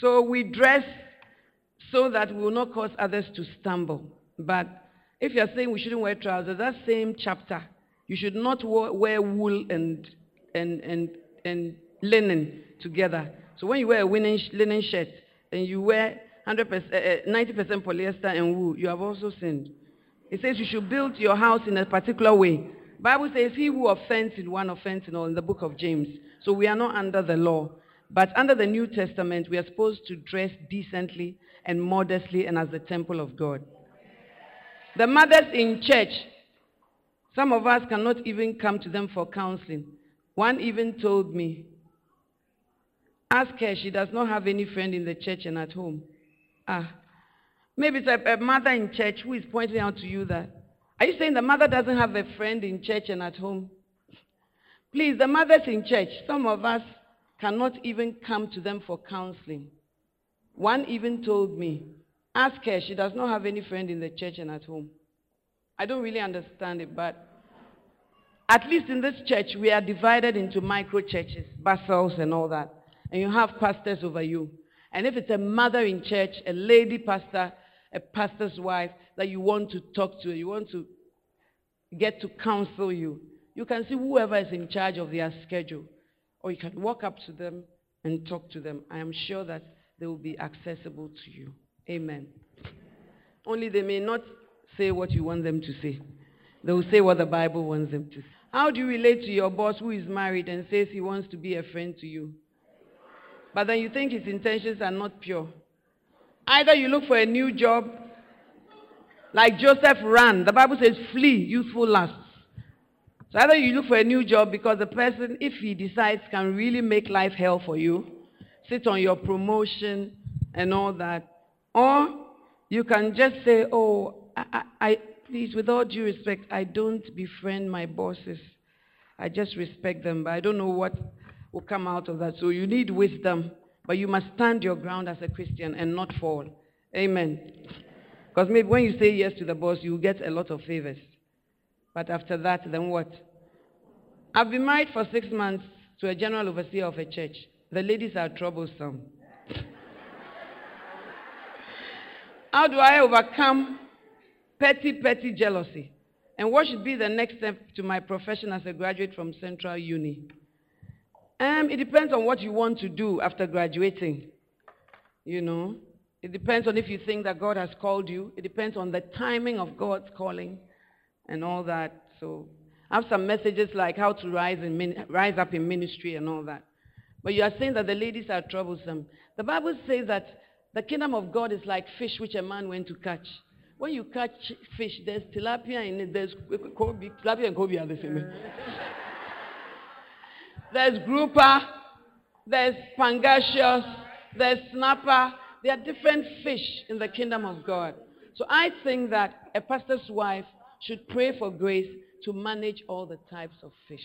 So we dress so that we will not cause others to stumble. But if you are saying we shouldn't wear trousers, that same chapter, you should not wear wool and, and, and, and linen together. So when you wear a linen shirt and you wear one hundred percent, ninety percent polyester and wool, you have also sinned. It says you should build your house in a particular way. The Bible says he who offends in one offends in all, in the book of James. So we are not under the law. But under the New Testament, we are supposed to dress decently and modestly and as the temple of God. The mothers in church, some of us cannot even come to them for counseling. One even told me, ask her, she does not have any friend in the church and at home. Ah, maybe it's a, a mother in church who is pointing out to you that. Are you saying the mother doesn't have a friend in church and at home? Please, the mothers in church, some of us cannot even come to them for counseling. One even told me, ask her, she does not have any friend in the church and at home. I don't really understand it, but at least in this church, we are divided into micro-churches, basils and all that. And you have pastors over you. And if it's a mother in church, a lady pastor, a pastor's wife that you want to talk to, you want to get to counsel you, you can see whoever is in charge of their schedule. Or you can walk up to them and talk to them. I am sure that they will be accessible to you. Amen. Only they may not say what you want them to say. They will say what the Bible wants them to say. How do you relate to your boss who is married and says he wants to be a friend to you? But then you think his intentions are not pure. Either you look for a new job, like Joseph ran. The Bible says, flee youthful lusts. So either you look for a new job because the person, if he decides, can really make life hell for you, sit on your promotion and all that. Or you can just say, oh, I, I, please, with all due respect, I don't befriend my bosses. I just respect them, but I don't know what will come out of that. So you need wisdom, but you must stand your ground as a Christian and not fall. Amen. Because maybe when you say yes to the boss, you get a lot of favors. But after that, then what? I've been married for six months to a general overseer of a church. The ladies are troublesome. How do I overcome petty, petty jealousy? And what should be the next step to my profession as a graduate from Central Uni? Um, it depends on what you want to do after graduating. You know, it depends on if you think that God has called you. It depends on the timing of God's calling and all that. So I have some messages like how to rise, in, rise up in ministry and all that. But you are saying that the ladies are troublesome. The Bible says that the kingdom of God is like fish which a man went to catch. When you catch fish, there's tilapia in it, there's Kobe. Tilapia and Kobe are the same. There's grouper, there's pangasius, there's snapper. There are different fish in the kingdom of God. So I think that a pastor's wife should pray for grace to manage all the types of fish.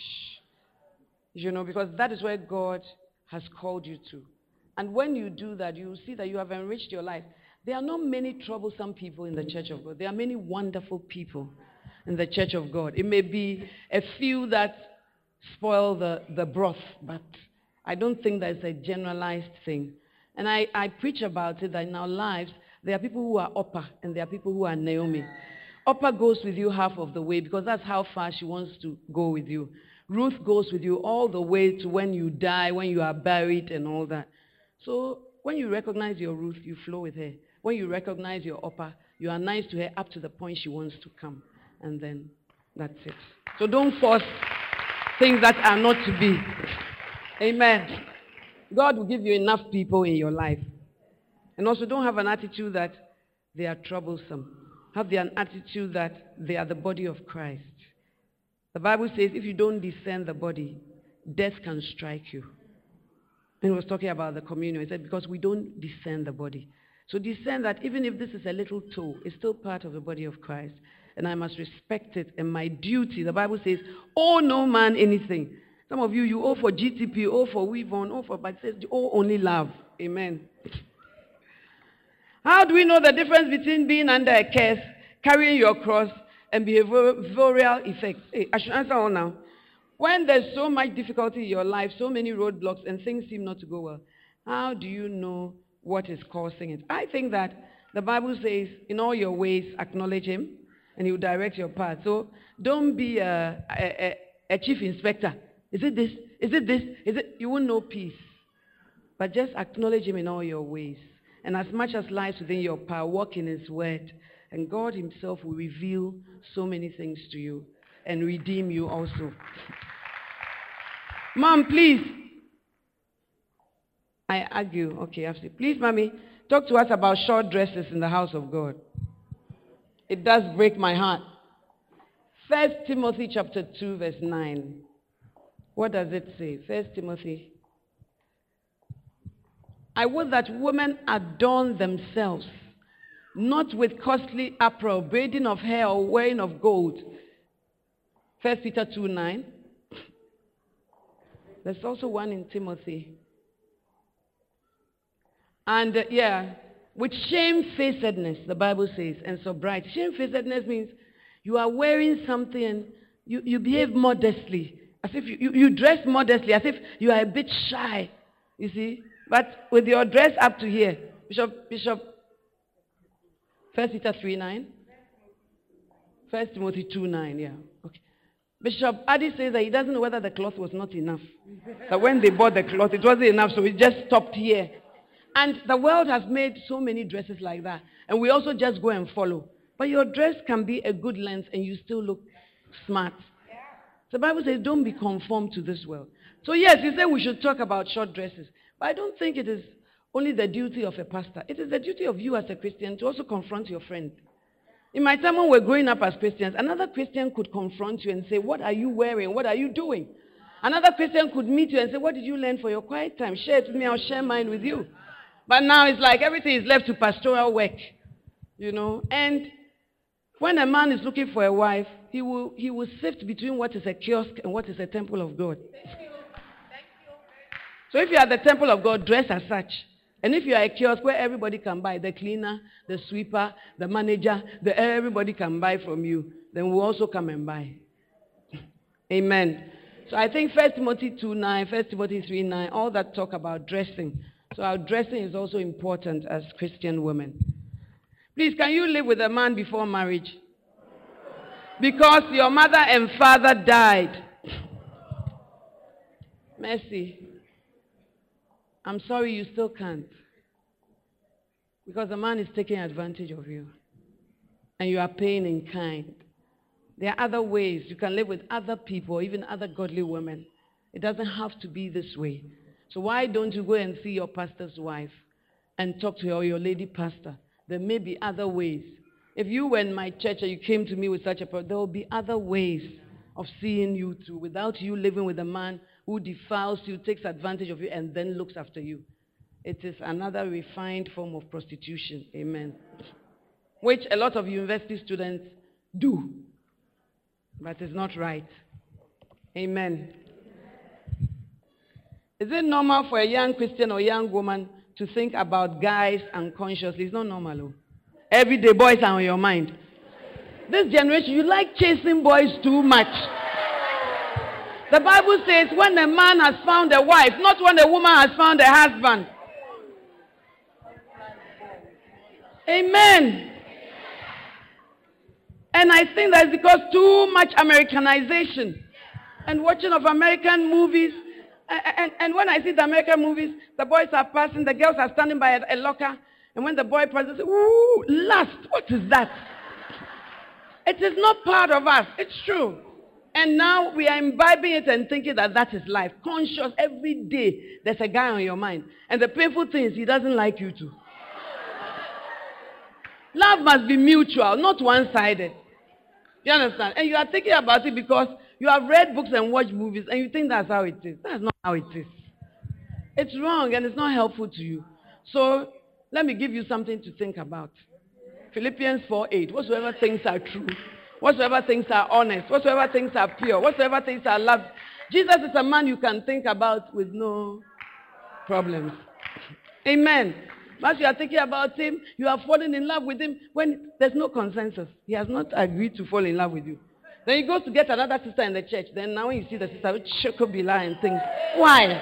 You know, because that is where God has called you to. And when you do that, you will see that you have enriched your life. There are not many troublesome people in the church of God. There are many wonderful people in the church of God. It may be a few that spoil the, the broth, but I don't think that it's a generalized thing. And I, I preach about it that in our lives, there are people who are Oprah and there are people who are Naomi. Oprah goes with you half of the way because that's how far she wants to go with you. Ruth goes with you all the way to when you die, when you are buried and all that. So when you recognize your Ruth, you flow with her. When you recognize your Oprah, you are nice to her up to the point she wants to come. And then that's it. So don't force things that are not to be. Amen. God will give you enough people in your life. And also don't have an attitude that they are troublesome. Have the, an attitude that they are the body of Christ. The Bible says if you don't discern the body, death can strike you. And it was talking about the communion. It said because we don't discern the body. So discern that even if this is a little toe, it's still part of the body of Christ. And I must respect it. And my duty, the Bible says, owe no man anything. Some of you, you owe for G T P, owe for Weavon, owe for, but it says, owe only love. Amen. How do we know the difference between being under a curse, carrying your cross, and behavioral effects? Hey, I should answer all now. When there's so much difficulty in your life, so many roadblocks, and things seem not to go well, how do you know what is causing it? I think that the Bible says, in all your ways, acknowledge him, and he will direct your path. So don't be a, a, a, a chief inspector. Is it this? Is it this? Is it? You won't know peace. But just acknowledge him in all your ways. And as much as lies within your power, walk in his word. And God himself will reveal so many things to you and redeem you also. Mom, please. I argue. Okay, I have to. Please, mommy, talk to us about short dresses in the house of God. It does break my heart. First Timothy chapter two verse nine. What does it say? First Timothy. I would that women adorn themselves, not with costly apparel, braiding of hair or wearing of gold. First Peter two nine. There's also one in Timothy. And uh, yeah, with shamefacedness, the Bible says, and sobriety. Shamefacedness means you are wearing something and You, you behave modestly, as if you, you, you dress modestly, as if you are a bit shy, you see. But with your dress up to here, Bishop, Bishop, First Peter three nine, First Timothy two nine, yeah. Okay. Bishop Adi says that he doesn't know whether the cloth was not enough. That when they bought the cloth, it wasn't enough, so it just stopped here. And the world has made so many dresses like that, and we also just go and follow. But your dress can be a good lens, and you still look smart. The Bible says, don't be conformed to this world. So yes, you say we should talk about short dresses. But I don't think it is only the duty of a pastor. It is the duty of you as a Christian to also confront your friend. In my time when we were growing up as Christians, another Christian could confront you and say, what are you wearing? What are you doing? Another Christian could meet you and say, what did you learn for your quiet time? Share it with me, I'll share mine with you. But now it's like everything is left to pastoral work, you know. And when a man is looking for a wife, he will, he will sift between what is a kiosk and what is a temple of God. Thank you. Thank you. So if you are the temple of God, dress as such. And if you are a kiosk where everybody can buy, the cleaner, the sweeper, the manager, the, everybody can buy from you, then we'll also come and buy. Amen. So I think First Timothy two nine, First Timothy three nine, all that talk about dressing. So our dressing is also important as Christian women. Please, can you live with a man before marriage? Because your mother and father died. Mercy. I'm sorry you still can't. Because the man is taking advantage of you. And you are paying in kind. There are other ways. You can live with other people, even other godly women. It doesn't have to be this way. So why don't you go and see your pastor's wife and talk to her or your lady pastor? There may be other ways. If you were in my church and you came to me with such a problem, there will be other ways of seeing you through without you living with a man who defiles you, takes advantage of you, and then looks after you. It is another refined form of prostitution. Amen. Which a lot of university students do. But it's not right. Amen. Is it normal for a young Christian or young woman to think about guys unconsciously? It's not normal. Though. Every day boys are on your mind. This generation, you like chasing boys too much. The Bible says when a man has found a wife, not when a woman has found a husband. Amen. And I think that's because too much Americanization and watching of American movies. And, and, and when I see the American movies, the boys are passing, the girls are standing by a, a locker, and when the boy passes, ooh, lust, what is that? It is not part of us, it's true. And now we are imbibing it and thinking that that is life. Conscious, every day, there's a guy on your mind. And the painful thing is he doesn't like you too. Love must be mutual, not one-sided. You understand? And you are thinking about it because you have read books and watched movies and you think that's how it is. That's not how it is. It's wrong and it's not helpful to you. So let me give you something to think about. Philippians four eight. Whatsoever things are true, whatsoever things are honest, whatsoever things are pure, whatsoever things are loved. Jesus is a man you can think about with no problems. Amen. As you are thinking about him, you are falling in love with him when there's no consensus. He has not agreed to fall in love with you. Then he goes to get another sister in the church. Then now you see the sister with chocobila and things. Why?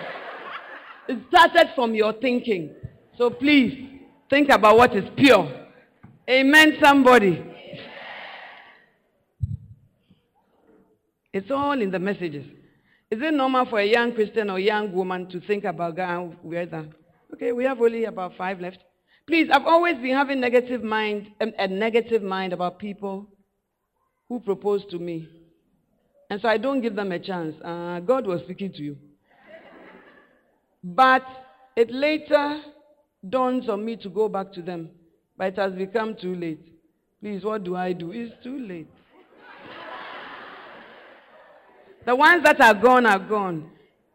It started from your thinking. So please, think about what is pure. Amen, somebody. Amen. It's all in the messages. Is it normal for a young Christian or young woman to think about God? Okay, we have only about five left. Please, I've always been having negative mind, a negative mind about people who proposed to me. And so I don't give them a chance. Uh, God was speaking to you. But it later dawns on me to go back to them. But it has become too late. Please, what do I do? It's too late. The ones that are gone are gone.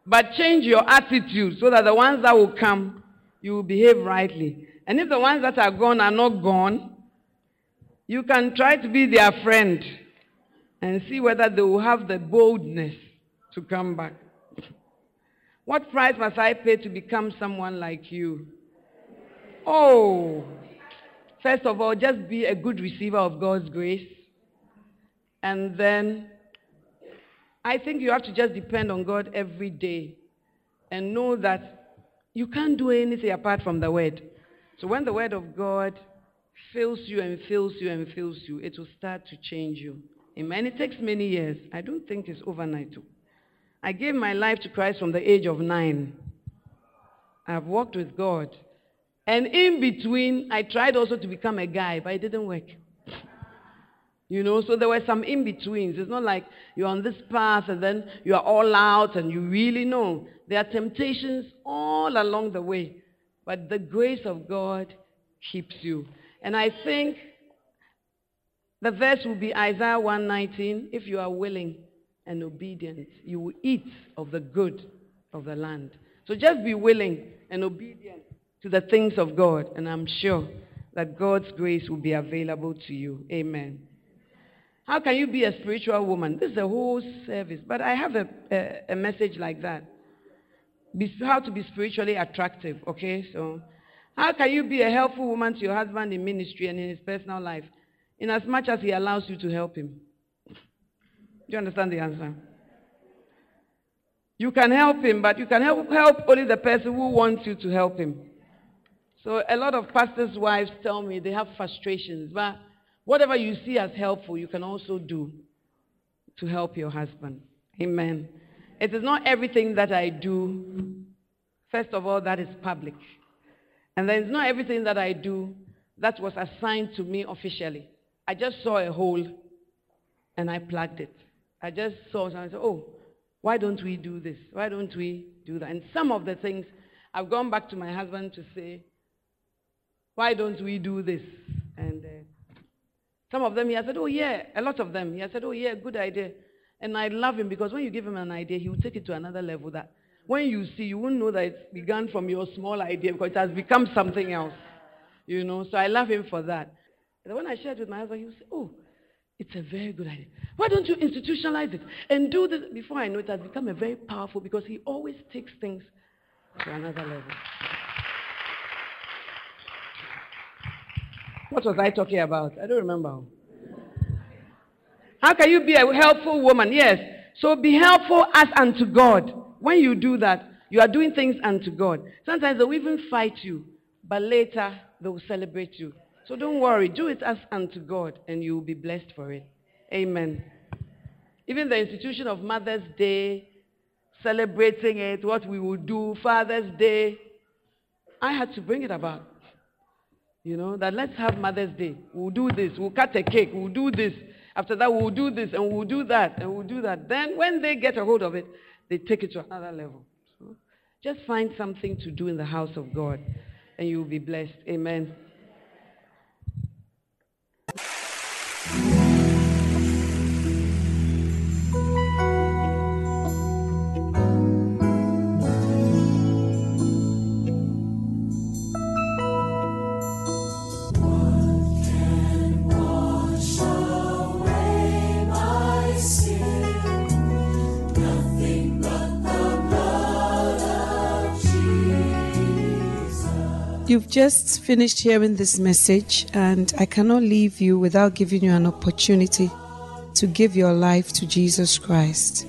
But change your attitude so that the ones that will come, you will behave rightly. And if the ones that are gone are not gone, you can try to be their friend and see whether they will have the boldness to come back. What price must I pay to become someone like you? Oh, first of all, just be a good receiver of God's grace. And then I think you have to just depend on God every day and know that you can't do anything apart from the Word. So when the Word of God fills you and fills you and fills you, it will start to change you. Amen. It takes many years. I don't think it's overnight too. I gave my life to Christ from the age of nine. I've walked with God. And in between, I tried also to become a guy, but it didn't work. You know, so there were some in-betweens. It's not like you're on this path and then you're all out and you really know. There are temptations all along the way. But the grace of God keeps you. And I think the verse will be Isaiah one nineteen. If you are willing and obedient, you will eat of the good of the land. So just be willing and obedient to the things of God. And I'm sure that God's grace will be available to you. Amen. How can you be a spiritual woman? This is a whole service. But I have a, a, a message like that. Be, how to be spiritually attractive, okay? So, how can you be a helpful woman to your husband in ministry and in his personal life? In as much as he allows you to help him. Do you understand the answer? You can help him, but you can help, help only the person who wants you to help him. So, a lot of pastors' wives tell me they have frustrations, but whatever you see as helpful, you can also do to help your husband. Amen. It is not everything that I do, first of all, that is public. And then it's not everything that I do that was assigned to me officially. I just saw a hole and I plugged it. I just saw something and said, oh, why don't we do this? Why don't we do that? And some of the things, I've gone back to my husband to say, why don't we do this? And uh, Some of them, he has said, oh, yeah, a lot of them. He has said, oh, yeah, good idea. And I love him because when you give him an idea, he will take it to another level that when you see, you won't know that it began from your small idea because it has become something else, you know. So I love him for that. And when I shared with my husband, he would say, oh, it's a very good idea. Why don't you institutionalize it and do this? Before I know it, it has become a very powerful because he always takes things to another level. What was I talking about? I don't remember. How can you be a helpful woman? Yes. So be helpful as unto God. When you do that, you are doing things unto God. Sometimes they will even fight you, but later they will celebrate you. So don't worry. Do it as unto God, and you will be blessed for it. Amen. Even the institution of Mother's Day, celebrating it, what we will do, Father's Day, I had to bring it about. You know, that let's have Mother's Day. We'll do this. We'll cut a cake. We'll do this. After that, we'll do this, and we'll do that, and we'll do that. Then when they get a hold of it, they take it to another level. So just find something to do in the house of God, and you'll be blessed. Amen. You've just finished hearing this message, and I cannot leave you without giving you an opportunity to give your life to Jesus Christ.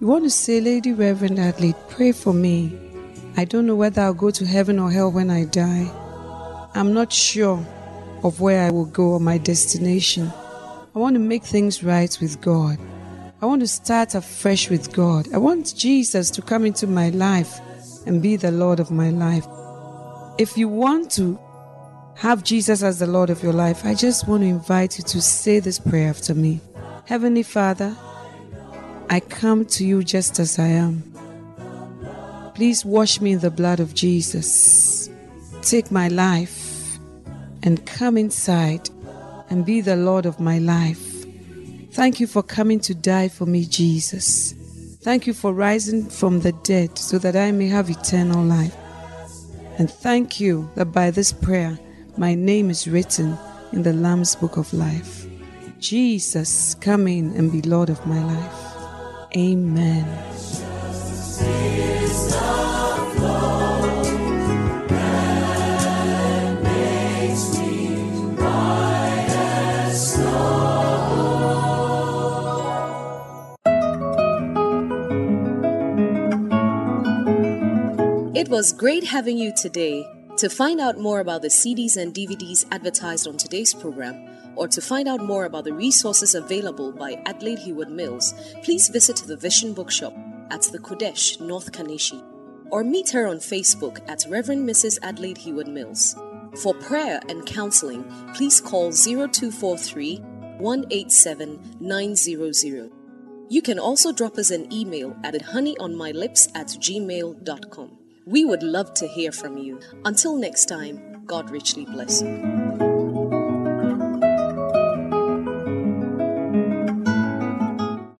You want to say, Lady Reverend Adelaide, pray for me. I don't know whether I'll go to heaven or hell when I die. I'm not sure of where I will go or my destination. I want to make things right with God. I want to start afresh with God. I want Jesus to come into my life and be the Lord of my life. If you want to have Jesus as the Lord of your life, I just want to invite you to say this prayer after me. Heavenly Father, I come to you just as I am. Please wash me in the blood of Jesus. Take my life and come inside and be the Lord of my life. Thank you for coming to die for me, Jesus. Thank you for rising from the dead so that I may have eternal life. And thank you that by this prayer, my name is written in the Lamb's Book of Life. Jesus, come in and be Lord of my life. Amen. It was great having you today. To find out more about the C Ds and D V Ds advertised on today's program, or to find out more about the resources available by Adelaide Heward-Mills, please visit the Vision Bookshop at the Kodesh, North Kaneshi, or meet her on Facebook at Reverend Missus Adelaide Heward-Mills. For prayer and counseling, please call zero two four three, one eight seven, nine zero zero. You can also drop us an email at honeyonmylips at gmail dot com. We would love to hear from you. Until next time, God richly bless you.